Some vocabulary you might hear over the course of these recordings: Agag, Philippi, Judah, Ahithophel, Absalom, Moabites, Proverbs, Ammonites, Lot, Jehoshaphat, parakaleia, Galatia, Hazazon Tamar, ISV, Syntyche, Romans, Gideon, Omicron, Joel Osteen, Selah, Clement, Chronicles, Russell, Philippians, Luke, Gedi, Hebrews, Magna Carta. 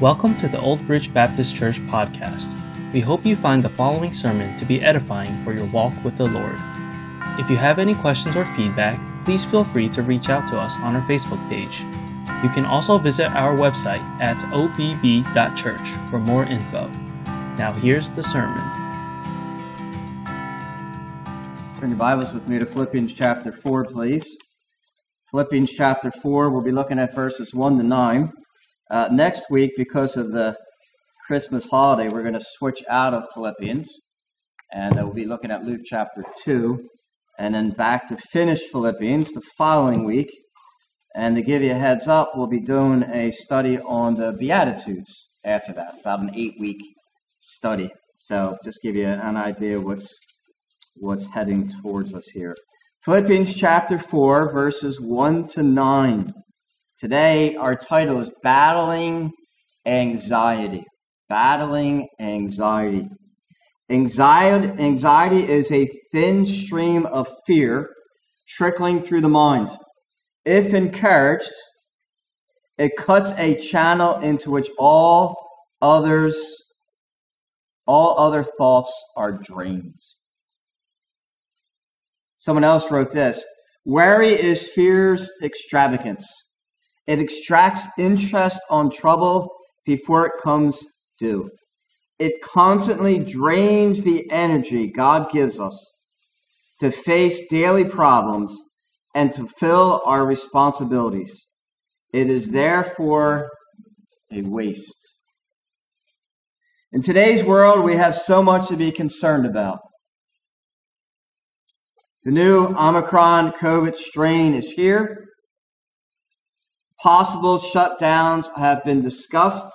Welcome to the Old Bridge Baptist Church podcast. We hope you find the following sermon to be edifying for your walk with the Lord. If you have any questions or feedback, please feel free to reach out to us on our Facebook page. You can also visit our website at obb.church for more info. Now here's the sermon. Turn your Bibles with me to Philippians chapter 4, please. Philippians chapter 4, we'll be looking at verses 1 to 9. Next week, because of the Christmas holiday, we're going to switch out of Philippians, and we'll be looking at Luke chapter 2, and then back to finish Philippians the following week. And to give you a heads up, we'll be doing a study on the Beatitudes after that, about an 8-week study. So just give you an idea what's heading towards us here. Philippians chapter 4, verses 1 to 9. Today, our title is Battling Anxiety. Battling Anxiety. Anxiety is a thin stream of fear trickling through the mind. If encouraged, it cuts a channel into which all other thoughts are drained. Someone else wrote this: worry is fear's extravagance. It extracts interest on trouble before it comes due. It constantly drains the energy God gives us to face daily problems and to fill our responsibilities. It is therefore a waste. In today's world, we have so much to be concerned about. The new Omicron COVID strain is here. Possible shutdowns have been discussed.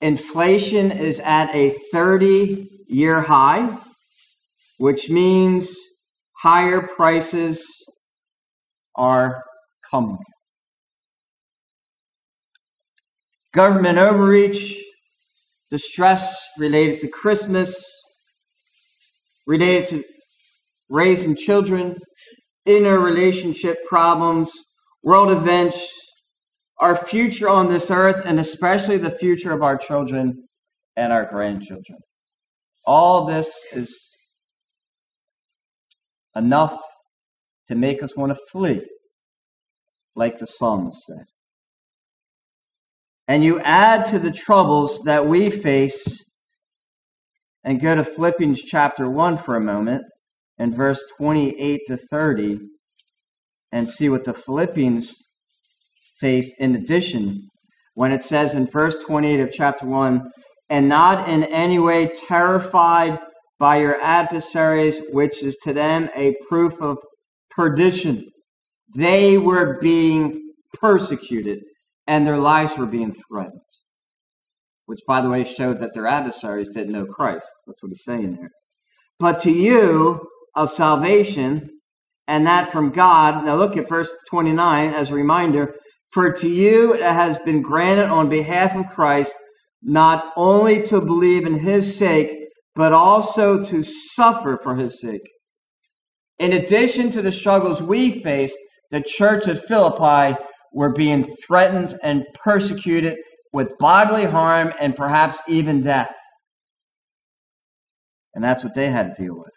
Inflation is at a 30-year high, which means higher prices are coming. Government overreach, distress related to Christmas, related to raising children, interrelationship problems, world events, our future on this earth, and especially the future of our children and our grandchildren. All this is enough to make us want to flee, like the psalmist said. And you add to the troubles that we face, and go to Philippians chapter 1 for a moment, and verse 28 to 30, and see what the Philippians faced in addition, when it says in verse 28 of chapter 1, and not in any way terrified by your adversaries, which is to them a proof of perdition. They were being persecuted, and their lives were being threatened, which, by the way, showed that their adversaries didn't know Christ. That's what he's saying there. But to you of salvation, and that from God. Now look at verse 29 as a reminder. For to you it has been granted on behalf of Christ not only to believe in his sake, but also to suffer for his sake. In addition to the struggles we face, the church at Philippi were being threatened and persecuted with bodily harm and perhaps even death. And that's what they had to deal with.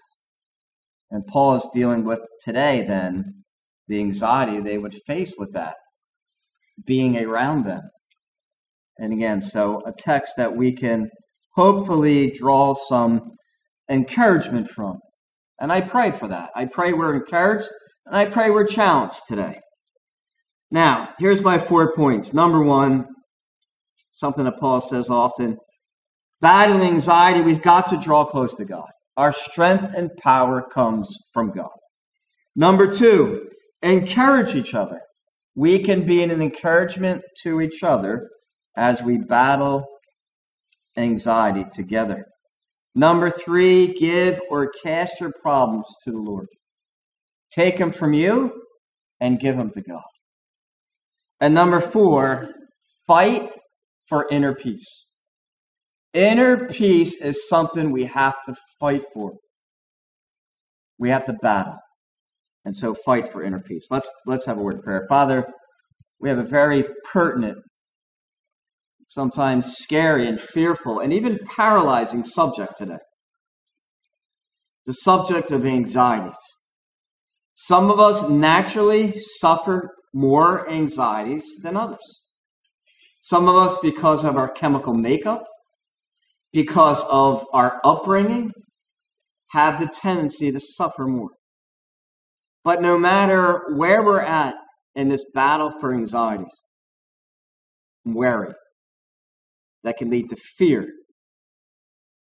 And Paul is dealing with today, then, the anxiety they would face with that, being around them. And again, so a text that we can hopefully draw some encouragement from. And I pray for that. I pray we're encouraged, and I pray we're challenged today. Now, here's my 4 points. Number one, something that Paul says often, battling anxiety, we've got to draw close to God. Our strength and power comes from God. Number two, encourage each other. We can be an encouragement to each other as we battle anxiety together. Number three, give or cast your problems to the Lord. Take them from you and give them to God. And number four, fight for inner peace. Inner peace is something we have to fight for. We have to battle. And so fight for inner peace. Let's have a word of prayer. Father, we have a very pertinent sometimes scary and fearful and even paralyzing subject today. The subject of anxieties. Some of us naturally suffer more anxieties than others. Some of us because of our chemical makeup, because of our upbringing, have the tendency to suffer more. But no matter where we're at in this battle for anxieties, I'm wary. That can lead to fear.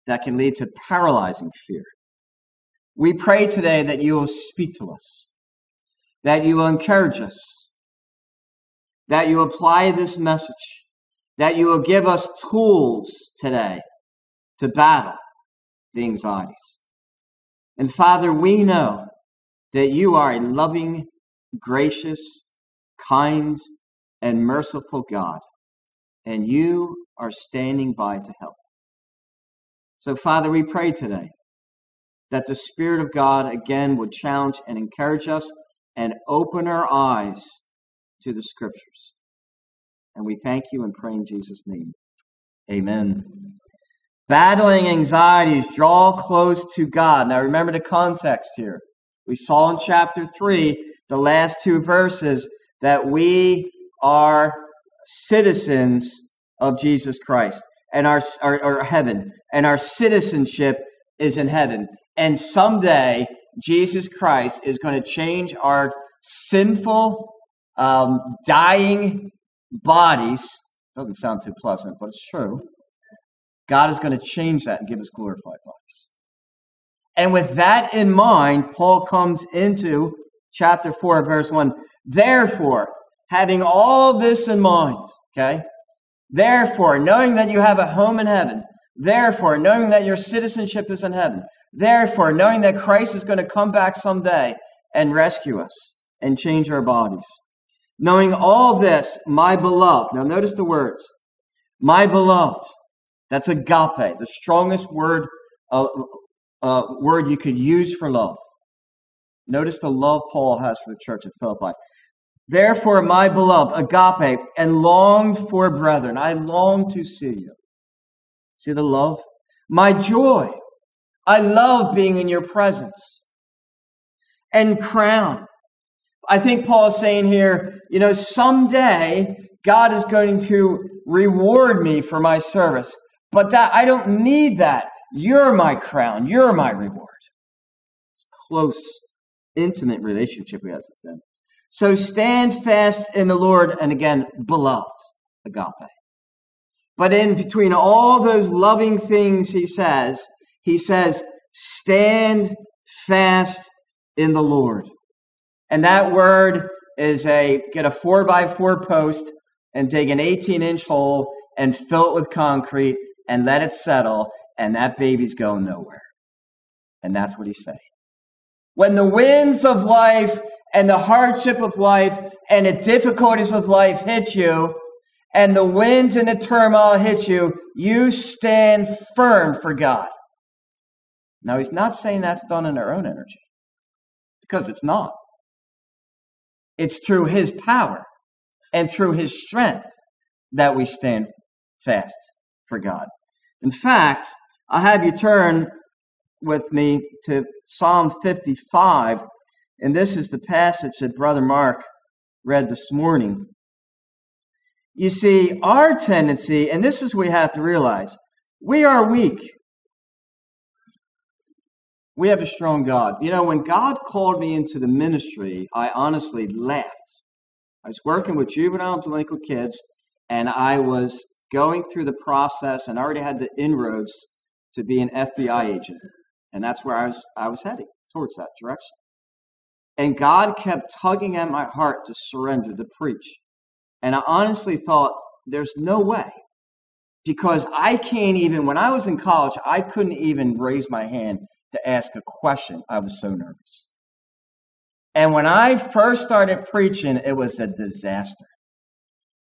That can lead to paralyzing fear. We pray today that you will speak to us, that you will encourage us, that you apply this message, that you will give us tools today to battle the anxieties. And Father, we know that you are a loving, gracious, kind, and merciful God, and you are standing by to help. So Father, we pray today that the Spirit of God again would challenge and encourage us and open our eyes to the Scriptures. And we thank you and pray in Jesus' name. Amen. Battling anxieties, draw close to God. Now remember the context here. We saw in chapter 3, the last two verses, that we are citizens of Jesus Christ and our heaven, and our citizenship is in heaven. And someday, Jesus Christ is going to change our sinful, dying bodies. Doesn't sound too pleasant, but it's true. God is going to change that and give us glorified bodies. And with that in mind, Paul comes into chapter 4, verse 1. Therefore, having all this in mind, okay? Therefore, knowing that you have a home in heaven. Therefore, knowing that your citizenship is in heaven. Therefore, knowing that Christ is going to come back someday and rescue us and change our bodies. Knowing all this, my beloved. Now notice the words. My beloved. That's agape, the strongest word word you could use for love. Notice the love Paul has for the church at Philippi. Therefore, my beloved, agape, and long for brethren. I long to see you. See the love? My joy. I love being in your presence. And crown. I think Paul is saying here, you know, someday God is going to reward me for my service. But that I don't need that. You're my crown. You're my reward. It's a close, intimate relationship we have with them. So stand fast in the Lord. And again, beloved, agape. But in between all those loving things he says, stand fast in the Lord. And that word is get a 4x4 post and dig an 18-inch hole and fill it with concrete and let it settle. And that baby's going nowhere. And that's what he's saying. When the winds of life and the hardship of life and the difficulties of life hit you, and the winds and the turmoil hit you, you stand firm for God. Now, he's not saying that's done in our own energy, because it's not. It's through his power and through his strength that we stand fast for God. In fact, I'll have you turn with me to Psalm 55, and this is the passage that Brother Mark read this morning. You see, our tendency, and this is what we have to realize, we are weak. We have a strong God. You know, when God called me into the ministry, I honestly laughed. I was working with juvenile and delinquent kids, and I was going through the process and already had the inroads to be an FBI agent. And that's where I was heading, towards that direction. And God kept tugging at my heart to surrender, to preach. And I honestly thought, there's no way. Because I can't even, when I was in college, I couldn't even raise my hand to ask a question. I was so nervous. And when I first started preaching, it was a disaster.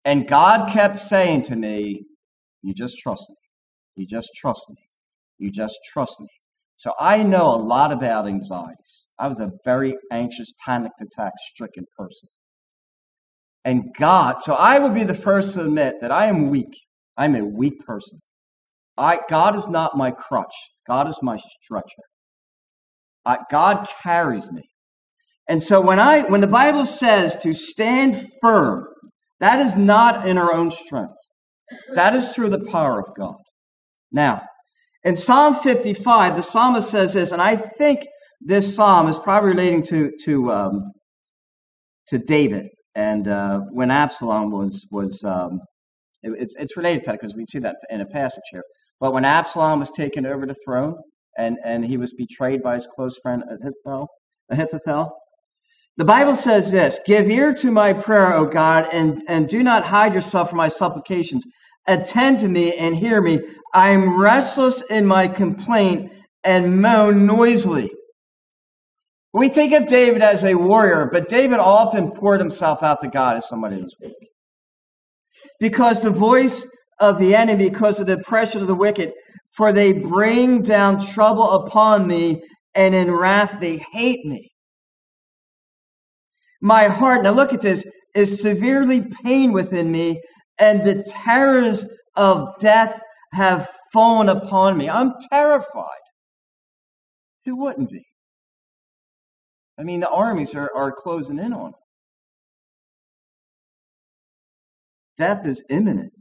And God kept saying to me, you just trust me. You just trust me. You just trust me. So I know a lot about anxieties. I was a very anxious, panic attack stricken person. And God, so I would be the first to admit that I am weak I'm a weak person. God is not my crutch. God is my stretcher. God carries me. And so when the Bible says to stand firm, that is not in our own strength. That is through the power of God. Now, in Psalm 55, the psalmist says this, and I think this psalm is probably relating to David and when Absalom it's related to that because we see that in a passage here. But when Absalom was taken over the throne and he was betrayed by his close friend Ahithophel, the Bible says this, "Give ear to my prayer, O God, and do not hide yourself from my supplications. Attend to me and hear me. I am restless in my complaint and moan noisily." We think of David as a warrior, but David often poured himself out to God as somebody who's weak. Because the voice of the enemy, because of the oppression of the wicked, for they bring down trouble upon me, and in wrath they hate me. My heart, now look at this, is severely pained within me, and the terrors of death have fallen upon me. I'm terrified. Who wouldn't be? I mean, the armies are closing in on them. Death is imminent.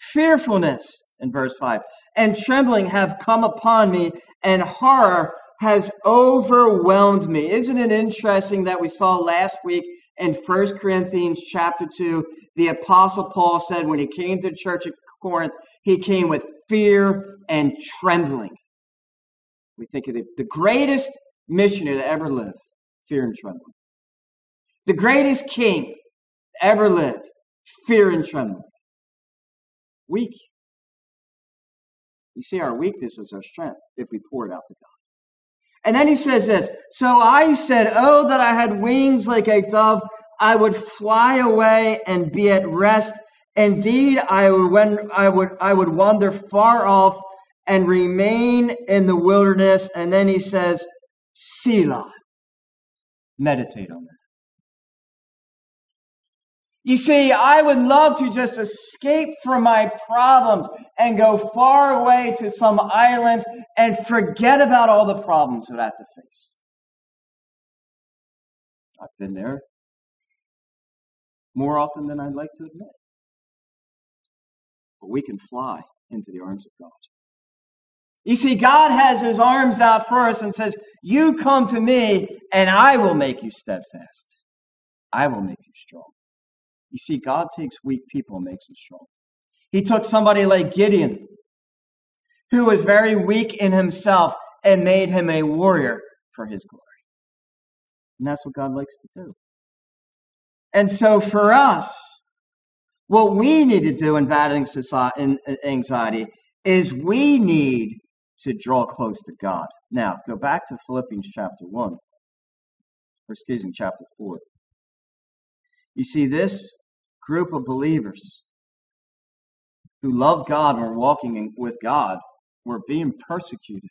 Fearfulness, in verse 5, and trembling have come upon me, and horror has overwhelmed me. Isn't it interesting that we saw last week in 1 Corinthians chapter 2, the Apostle Paul said when he came to the church at Corinth, he came with fear and trembling. We think of the greatest missionary to ever live, fear and trembling. The greatest king to ever live, fear and trembling. Weak. You see, our weakness is our strength if we pour it out to God. And then he says this, "So I said, oh, that I had wings like a dove, I would fly away and be at rest. Indeed, I would wander far off and remain in the wilderness." And then he says, Selah. Meditate on that. You see, I would love to just escape from my problems and go far away to some island and forget about all the problems that I have to face. I've been there more often than I'd like to admit. But we can fly into the arms of God. You see, God has his arms out for us and says, "You come to me and I will make you steadfast. I will make you strong." You see, God takes weak people and makes them strong. He took somebody like Gideon, who was very weak in himself, and made him a warrior for his glory. And that's what God likes to do. And so for us, what we need to do in battling anxiety is we need to draw close to God. Now, go back to Philippians chapter 4. You see, this group of believers who love God and are walking with God were being persecuted.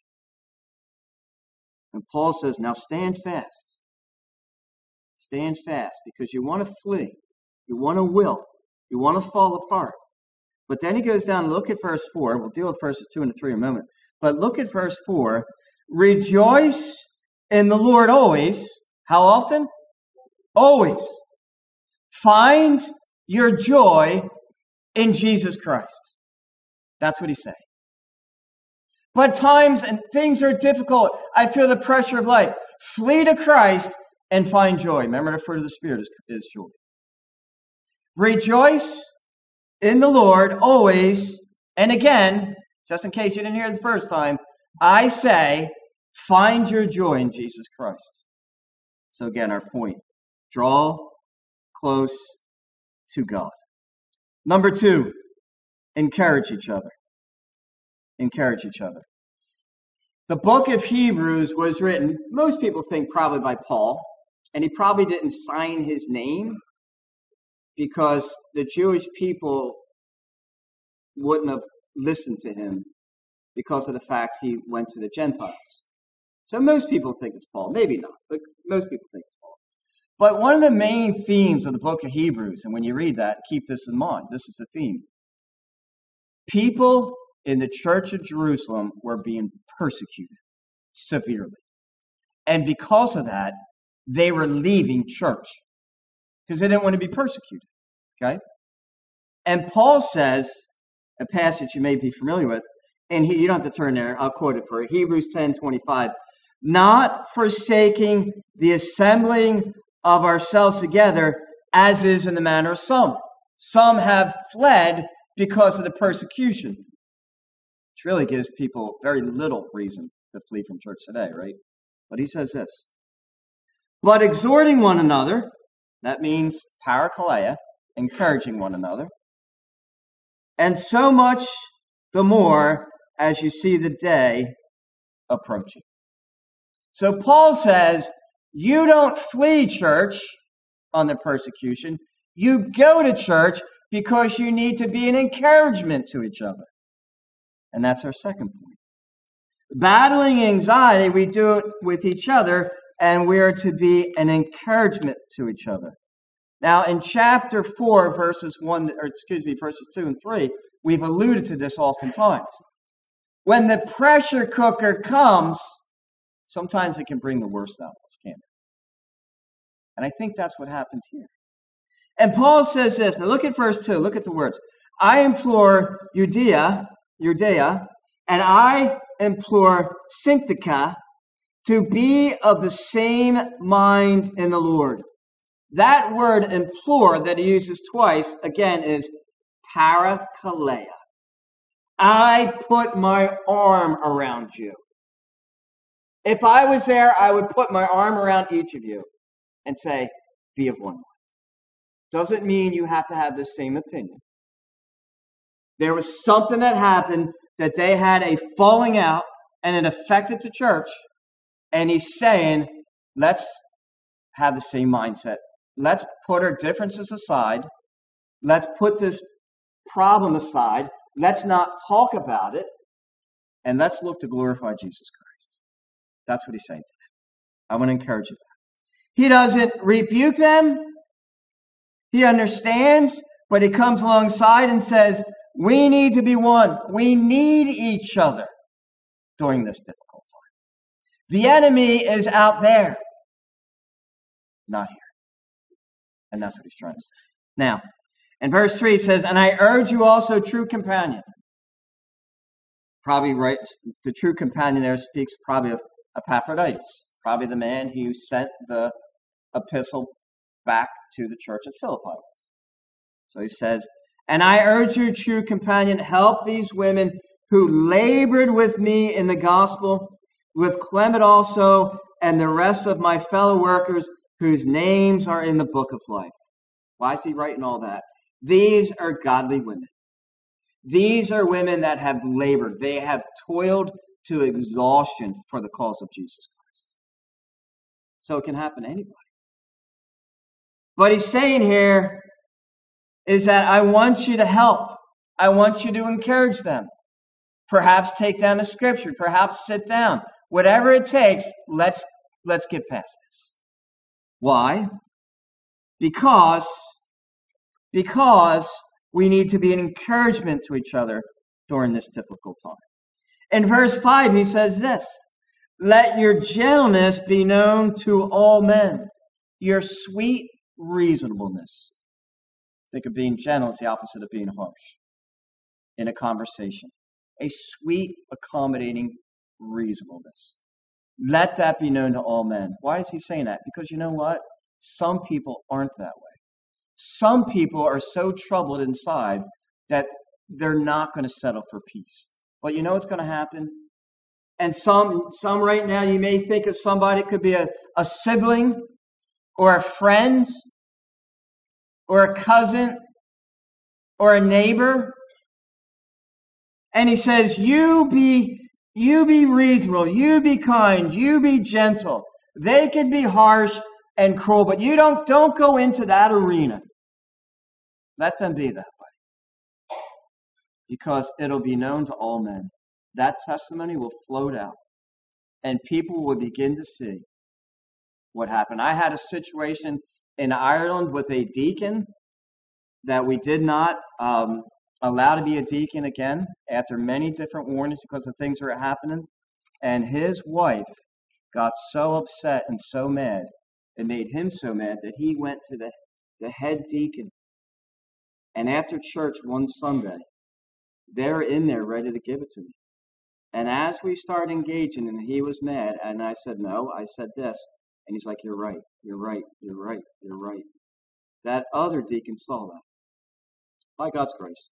And Paul says, now stand fast. Stand fast, because you want to flee. You want to will. You want to fall apart. But then he goes down and look at verse 4. We'll deal with verses 2 and 3 in a moment. But look at verse 4. Rejoice in the Lord always. How often? Always. Find your joy in Jesus Christ. That's what he's saying. But times and things are difficult. I feel the pressure of life. Flee to Christ and find joy. Remember, the fruit of the Spirit is joy. Rejoice in the Lord always. And again, just in case you didn't hear it the first time, I say, find your joy in Jesus Christ. So again, our point, draw close to God. Number 2, encourage each other. Encourage each other. The book of Hebrews was written, most people think probably by Paul, and he probably didn't sign his name because the Jewish people wouldn't have listened to him because of the fact he went to the Gentiles. So most people think it's Paul. Maybe not, but most people think it's Paul. But one of the main themes of the book of Hebrews, and when you read that, keep this in mind. This is the theme. People in the church of Jerusalem were being persecuted severely. And because of that, they were leaving church because they didn't want to be persecuted. Okay? And Paul says, a passage you may be familiar with, and you don't have to turn there, I'll quote it for you, Hebrews 10:25. Not forsaking the assembling of ourselves together, as is in the manner of some. Some have fled because of the persecution. Which really gives people very little reason to flee from church today, right? But he says this. But exhorting one another, that means parakaleia, encouraging one another, and so much the more as you see the day approaching. So Paul says, you don't flee church on the persecution. You go to church because you need to be an encouragement to each other. And that's our second point. Battling anxiety, we do it with each other, and we are to be an encouragement to each other. Now, in chapter 4, verses 2 and 3, we've alluded to this oftentimes. When the pressure cooker comes, sometimes it can bring the worst out of us, can't it? And I think that's what happened here. And Paul says this. Now look at verse 2. Look at the words. I implore Judea, and I implore Syntyche to be of the same mind in the Lord. That word implore that he uses twice, again, is parakaleia. I put my arm around you. If I was there, I would put my arm around each of you and say, be of one mind. Doesn't mean you have to have the same opinion. There was something that happened that they had a falling out and it affected the church. And he's saying, let's have the same mindset. Let's put our differences aside. Let's put this problem aside. Let's not talk about it. And let's look to glorify Jesus Christ. That's what he's saying to them. I want to encourage you. He doesn't rebuke them. He understands, but he comes alongside and says, we need to be one. We need each other during this difficult time. The enemy is out there, not here. And that's what he's trying to say. Now, in verse 3 it says, and I urge you also, true companion. Probably right, the true companion there speaks probably of Epaphroditus, probably the man who sent the epistle back to the church at Philippi. So he says, and I urge you, true companion, help these women who labored with me in the gospel, with Clement also, and the rest of my fellow workers whose names are in the book of life. Why is he writing all that? These are godly women. These are women that have labored. They have toiled to exhaustion for the cause of Jesus Christ. So it can happen to anybody. What he's saying here is that I want you to help. I want you to encourage them. Perhaps take down the scripture. Perhaps sit down. Whatever it takes, let's get past this. Why? Because we need to be an encouragement to each other during this difficult time. In verse 5, he says this, let your gentleness be known to all men, your sweet reasonableness. Think of being gentle as the opposite of being harsh in a conversation. A sweet, accommodating reasonableness. Let that be known to all men. Why is he saying that? Because you know what? Some people aren't that way. Some people are so troubled inside that they're not going to settle for peace. But you know what's going to happen? And some right now, you may think of somebody, it could be a sibling or a friend or a cousin or a neighbor. And he says, you be reasonable, you be kind, you be gentle. They can be harsh and cruel, but you don't go into that arena. Let them be that way. Because it'll be known to all men. That testimony will float out. And people will begin to see what happened. I had a situation in Ireland with a deacon that we did not allowed to be a deacon again after many different warnings because of things that were happening. And his wife got so upset and so mad, it made him so mad that he went to the head deacon. And after church one Sunday, they're in there ready to give it to me. And as we started engaging, and he was mad, and I said, no, I said this. And he's like, you're right, you're right, you're right, you're right. That other deacon saw that, by God's grace.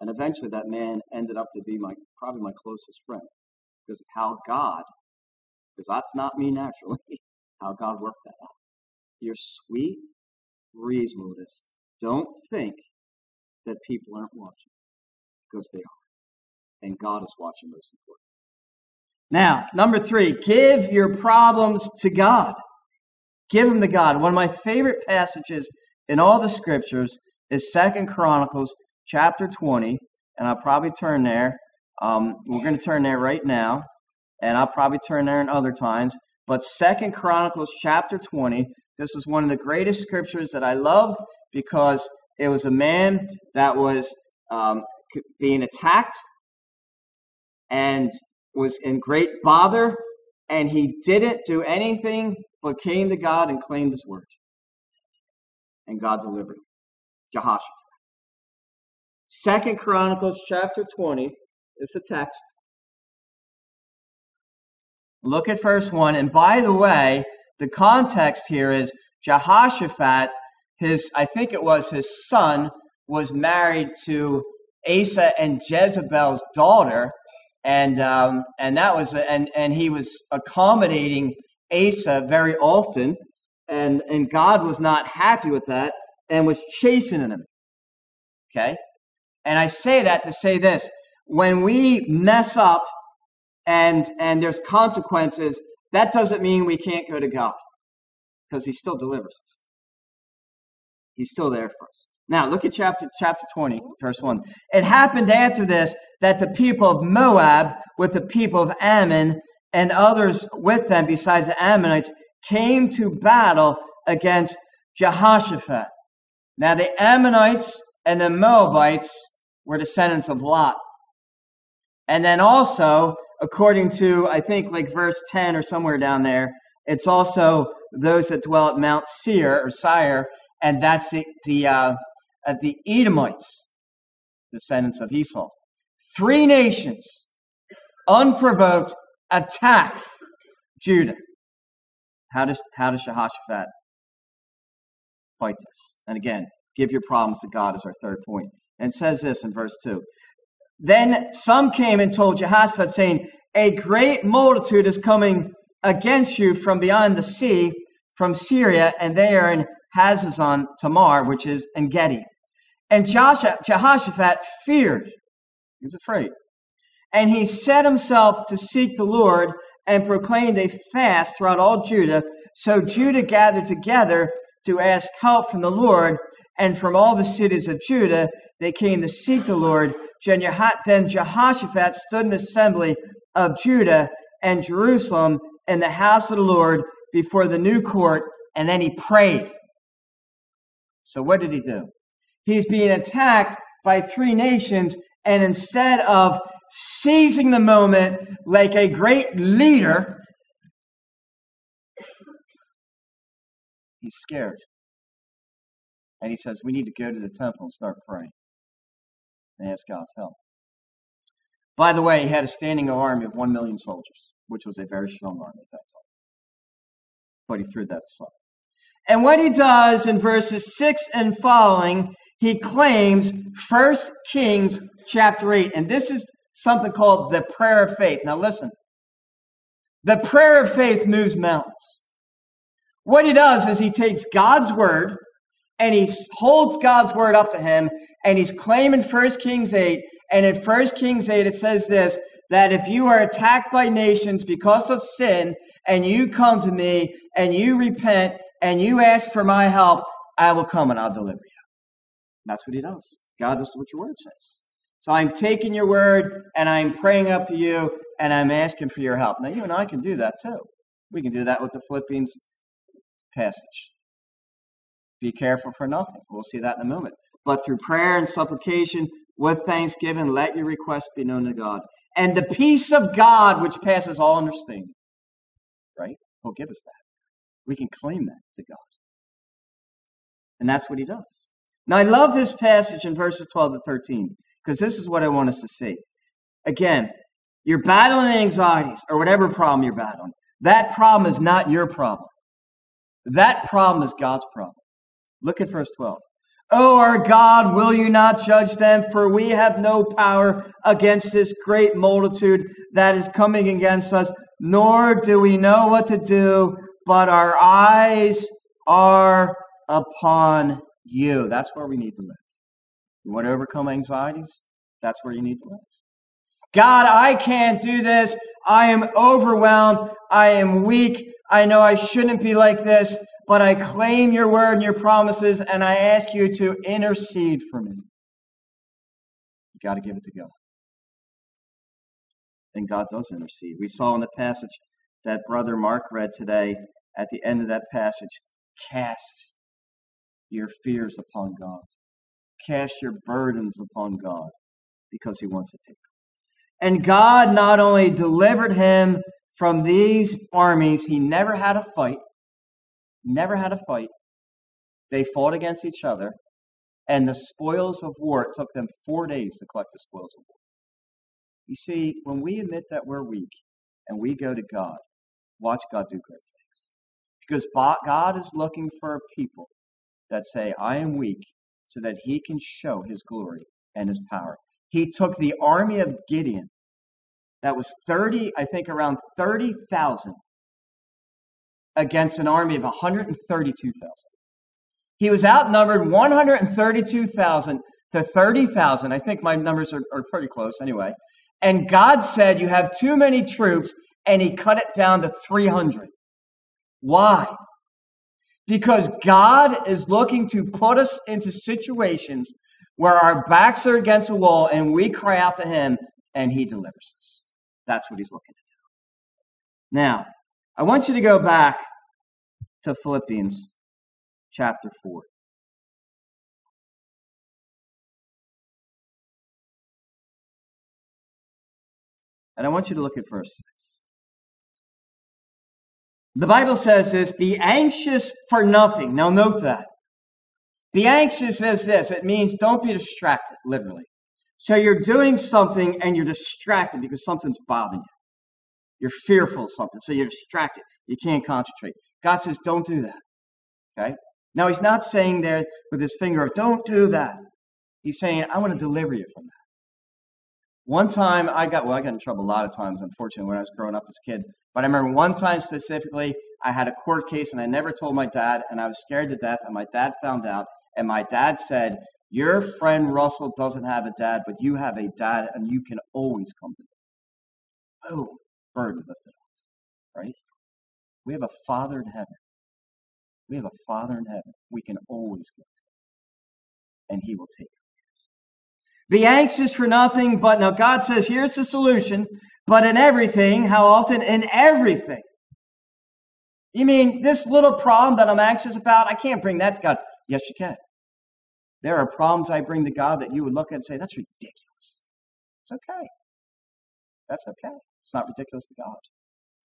And eventually that man ended up to be probably my closest friend. Because of how God, because that's not me naturally, how God worked that out. Your sweet reasonableness. Don't think that people aren't watching, because they are. And God is watching, most important. Now, number 3, give your problems to God. Give them to God. One of my favorite passages in all the scriptures is 2 Chronicles chapter 20, and I'll probably turn there. We're going to turn there right now, and I'll probably turn there in other times. But 2 Chronicles chapter 20, this is one of the greatest scriptures that I love because it was a man that was being attacked and was in great bother, and he didn't do anything but came to God and claimed his word. And God delivered him. Jehoshaphat. 2 Chronicles chapter 20 is the text. Look at verse 1. And by the way, the context here is Jehoshaphat, I think it was his son, was married to Asa and Jezebel's daughter. And that was, and he was accommodating Asa very often, and God was not happy with that and was chastening him. Okay? And I say that to say this: when we mess up and there's consequences, that doesn't mean we can't go to God, because he still delivers us. He's still there for us. Now, look at chapter 20, verse 1. It happened after this that the people of Moab with the people of Ammon and others with them besides the Ammonites came to battle against Jehoshaphat. Now, the Ammonites and the Moabites were descendants of Lot. And then also, according to, I think, like verse 10 or somewhere down there, it's also those that dwell at Mount Seir, or Seir, and that's the Edomites, descendants of Esau. 3 nations, unprovoked, attack Judah. How does Jehoshaphat fight this? And again, give your problems to God is our third point. And it says this in verse 2. Then some came and told Jehoshaphat, saying, a great multitude is coming against you from beyond the sea, from Syria, and they are in Hazazon Tamar, which is in Gedi. And Jehoshaphat feared. He was afraid. And he set himself to seek the Lord and proclaimed a fast throughout all Judah. So Judah gathered together to ask help from the Lord, and from all the cities of Judah they came to seek the Lord. Then Jehoshaphat stood in the assembly of Judah and Jerusalem in the house of the Lord before the new court, and then he prayed. So what did he do? He's being attacked by 3 nations, and instead of seizing the moment like a great leader, he's scared. And he says, we need to go to the temple and start praying and ask God's help. By the way, he had a standing army of 1,000,000 soldiers, which was a very strong army at that time. But he threw that aside. And what he does in verses 6 and following, he claims 1 Kings chapter 8. And this is something called the prayer of faith. Now listen. The prayer of faith moves mountains. What he does is he takes God's word, and he holds God's word up to him, and he's claiming 1 Kings 8. And in 1 Kings 8, it says this, that if you are attacked by nations because of sin, and you come to me, and you repent, and you ask for my help, I will come and I'll deliver you. That's what he does. God, this is what your word says. So I'm taking your word, and I'm praying up to you, and I'm asking for your help. Now, you and I can do that too. We can do that with the Philippians passage. Be careful for nothing. We'll see that in a moment. But through prayer and supplication, with thanksgiving, let your requests be known to God. And the peace of God, which passes all understanding, right? He'll give us that. We can claim that to God. And that's what he does. Now, I love this passage in verses 12 to 13, because this is what I want us to see. Again, you're battling anxieties or whatever problem you're battling. That problem is not your problem. That problem is God's problem. Look at verse 12. O our God, will you not judge them? For we have no power against this great multitude that is coming against us, nor do we know what to do, but our eyes are upon you. That's where we need to live. You want to overcome anxieties? That's where you need to live. God, I can't do this. I am overwhelmed. I am weak. I know I shouldn't be like this, but I claim your word and your promises, and I ask you to intercede for me. You got to give it to God. And God does intercede. We saw in the passage that Brother Mark read today, at the end of that passage, cast your fears upon God. Cast your burdens upon God, because he wants to take them. And God not only delivered him from these armies, he never had a fight. Never had a fight. They fought against each other, and the spoils of war, it took them 4 days to collect the spoils of war. You see, when we admit that we're weak and we go to God, watch God do great things. Because God is looking for a people that say, I am weak, so that he can show his glory and his power. He took the army of Gideon that was around 30,000 against an army of 132,000. He was outnumbered 132,000 to 30,000. I think my numbers are pretty close anyway. And God said, you have too many troops, and he cut it down to 300. Why? Because God is looking to put us into situations where our backs are against a wall, and we cry out to him, and he delivers us. That's what he's looking to do. Now, I want you to go back to Philippians chapter 4. And I want you to look at verse 6. The Bible says this, be anxious for nothing. Now note that. Be anxious as this. It means don't be distracted, literally. So you're doing something and you're distracted because something's bothering you. You're fearful of something, so you're distracted. You can't concentrate. God says, don't do that. Okay? Now, he's not saying there with his finger, don't do that. He's saying, I want to deliver you from that. One time I got in trouble a lot of times, unfortunately, when I was growing up as a kid. But I remember one time specifically, I had a court case, and I never told my dad, and I was scared to death, and my dad found out. And my dad said, your friend Russell doesn't have a dad, but you have a dad, and you can always come to me. Oh. Burden lifted up, right? We have a Father in heaven. We have a Father in heaven. We can always get to him, and he will take care of us. Be anxious for nothing, but now God says, here's the solution, but in everything, how often? In everything. You mean this little problem that I'm anxious about, I can't bring that to God. Yes, you can. There are problems I bring to God that you would look at and say, that's ridiculous. It's okay. That's okay. It's not ridiculous to God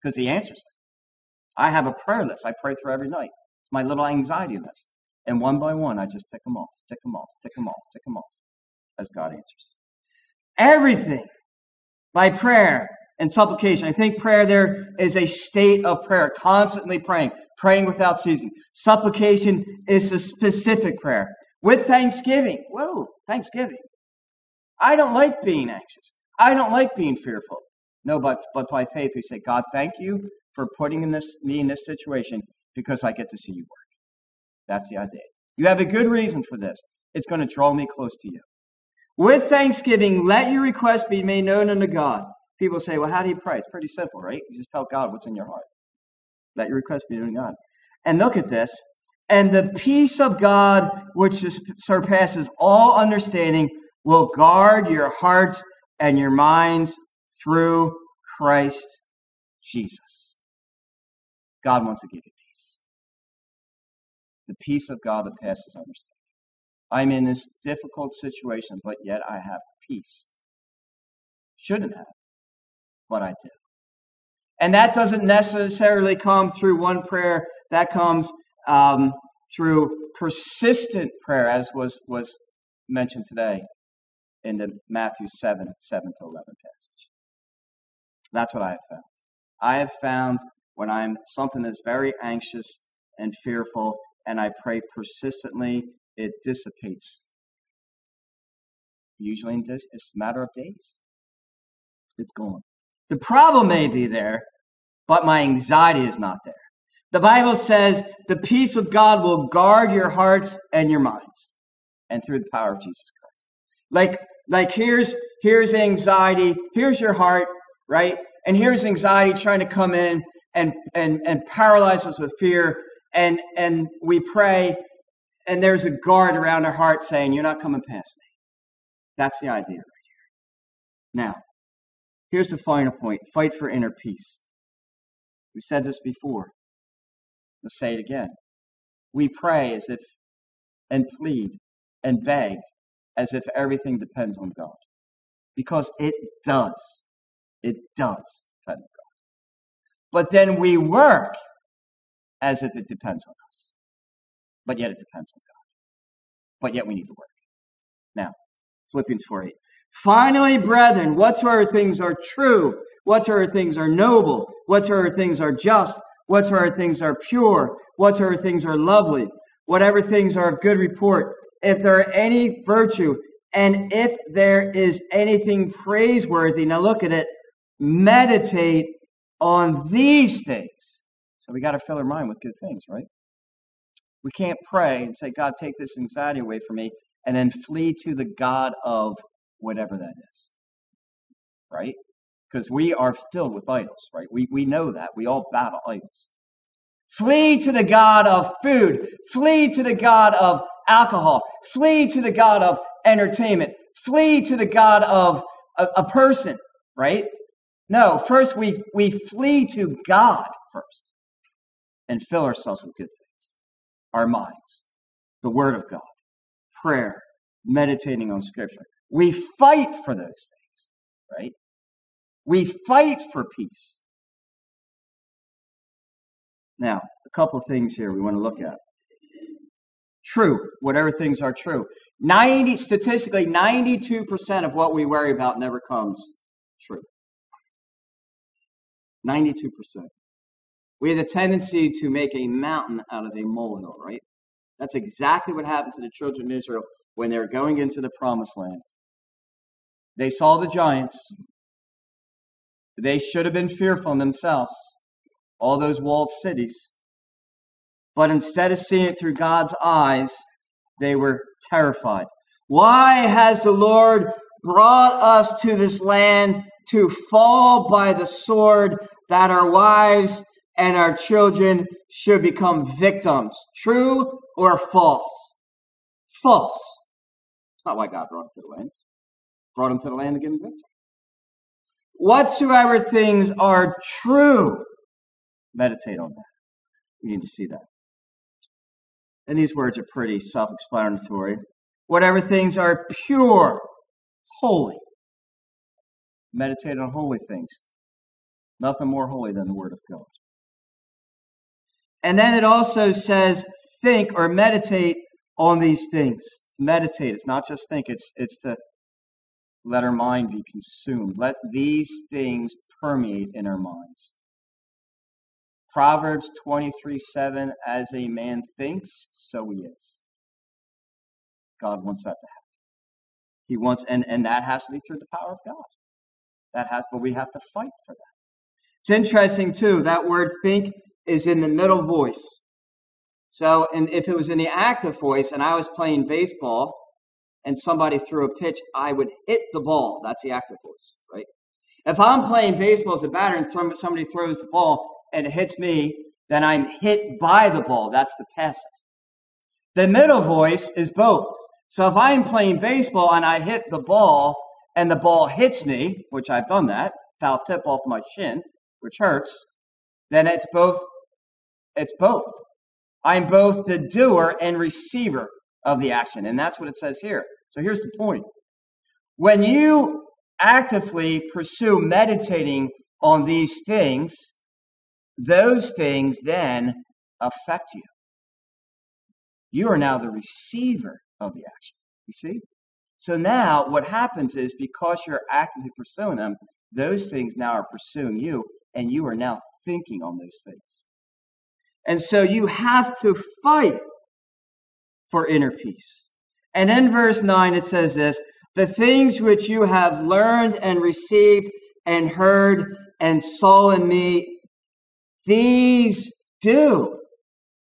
because he answers it. I have a prayer list I pray through every night. It's my little anxiety list. And one by one, I just tick them off, tick them off, tick them off, tick them off as God answers. Everything by prayer and supplication. I think prayer there is a state of prayer, constantly praying without ceasing. Supplication is a specific prayer. With thanksgiving. Whoa, thanksgiving. I don't like being anxious. I don't like being fearful. No, but by faith we say, God, thank you for putting me in this situation because I get to see you work. That's the idea. You have a good reason for this. It's going to draw me close to you. With thanksgiving, let your request be made known unto God. People say, well, how do you pray? It's pretty simple, right? You just tell God what's in your heart. Let your request be known unto God. And look at this. And the peace of God, which surpasses all understanding, will guard your hearts and your minds through Christ Jesus. God wants to give you peace. The peace of God that passes understanding. I'm in this difficult situation, but yet I have peace. Shouldn't have, but I do. And that doesn't necessarily come through one prayer. That comes through persistent prayer, as was mentioned today in the Matthew 7:7-11 passage. That's what I have found. I have found when I'm something that's very anxious and fearful, and I pray persistently, it dissipates. Usually it's a matter of days. It's gone. The problem may be there, but my anxiety is not there. The Bible says the peace of God will guard your hearts and your minds, and through the power of Jesus Christ. Like here's anxiety, here's your heart, right? And here's anxiety trying to come in and paralyze us with fear. And we pray, and there's a guard around our heart saying, you're not coming past me. That's the idea right here. Now, here's the final point. Fight for inner peace. We said this before. Let's say it again. We pray as if, and plead, and beg, as if everything depends on God. Because it does. It does depend on God. But then we work as if it depends on us. But yet it depends on God. But yet we need to work. Now, Philippians 4:8. Finally, brethren, whatsoever things are true, whatsoever things are noble, whatsoever things are just, whatsoever things are pure, whatsoever things are lovely, whatever things are of good report, if there are any virtue, and if there is anything praiseworthy, now look at it, meditate on these things. So we got to fill our mind with good things, right? We can't pray and say, God, take this anxiety away from me, and then flee to the God of whatever that is, right? Because we are filled with idols, right? We know that. We all battle idols. Flee to the God of food. Flee to the God of alcohol. Flee to the God of entertainment. Flee to the God of a person, right? No, first we flee to God first and fill ourselves with good things, our minds, the Word of God, prayer, meditating on Scripture. We fight for those things, right? We fight for peace. Now, a couple of things here we want to look at. True, whatever things are true. Statistically, 92% of what we worry about never comes true. 92%. We have a tendency to make a mountain out of a molehill, right? That's exactly what happened to the children of Israel when they were going into the promised land. They saw the giants. They should have been fearful in themselves, all those walled cities. But instead of seeing it through God's eyes, they were terrified. Why has the Lord brought us to this land to fall by the sword, that our wives and our children should become victims? True or false? False. It's not why God brought them to the land. Brought them to the land to give them victory. Whatsoever things are true, meditate on that. You need to see that. And these words are pretty self-explanatory. Whatever things are pure, it's holy. Meditate on holy things. Nothing more holy than the Word of God. And then it also says, think or meditate on these things. It's meditate. It's not just think. It's to let our mind be consumed. Let these things permeate in our minds. Proverbs 23:7, as a man thinks, so he is. God wants that to happen. He wants, and that has to be through the power of God. But we have to fight for that. It's interesting too, that word think is in the middle voice. So, and if it was in the active voice and I was playing baseball and somebody threw a pitch, I would hit the ball. That's the active voice, right? If I'm playing baseball as a batter and somebody throws the ball and it hits me, then I'm hit by the ball. That's the passive. The middle voice is both. So if I'm playing baseball and I hit the ball and the ball hits me, which I've done that, foul tip off my shin, which hurts, then it's both. I'm both the doer and receiver of the action. And that's what it says here. So here's the point. When you actively pursue meditating on these things, those things then affect you. You are now the receiver of the action. You see? So now what happens is because you're actively pursuing them, those things now are pursuing you, and you are now thinking on those things. And so you have to fight for inner peace. And in verse 9 it says this, the things which you have learned and received and heard and saw in me, these do.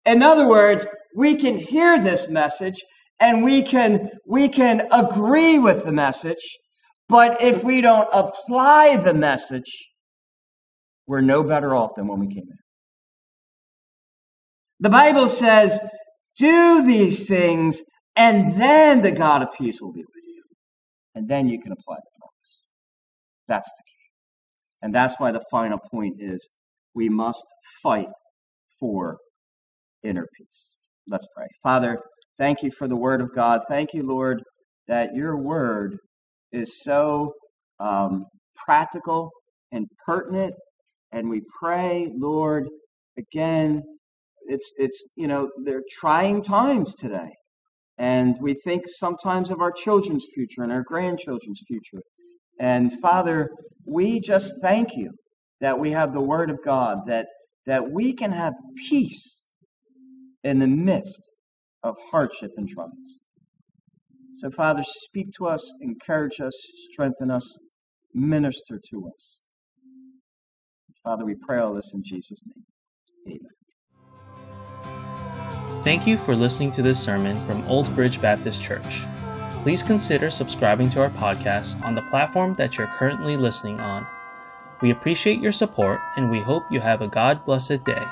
In other words, we can hear this message and we can agree with the message, but if we don't apply the message, we're no better off than when we came in. The Bible says, do these things, and then the God of peace will be with you. And then you can apply the promise. That's the key. And that's why the final point is we must fight for inner peace. Let's pray. Father, thank you for the word of God. Thank you, Lord, that your word is so practical and pertinent. And we pray, Lord, again, it's they're trying times today. And we think sometimes of our children's future and our grandchildren's future. And Father, we just thank you that we have the word of God, that we can have peace in the midst of hardship and troubles. So Father, speak to us, encourage us, strengthen us, minister to us. Father, we pray all this in Jesus' name. Amen. Thank you for listening to this sermon from Old Bridge Baptist Church. Please consider subscribing to our podcast on the platform that you're currently listening on. We appreciate your support, and we hope you have a God-blessed day.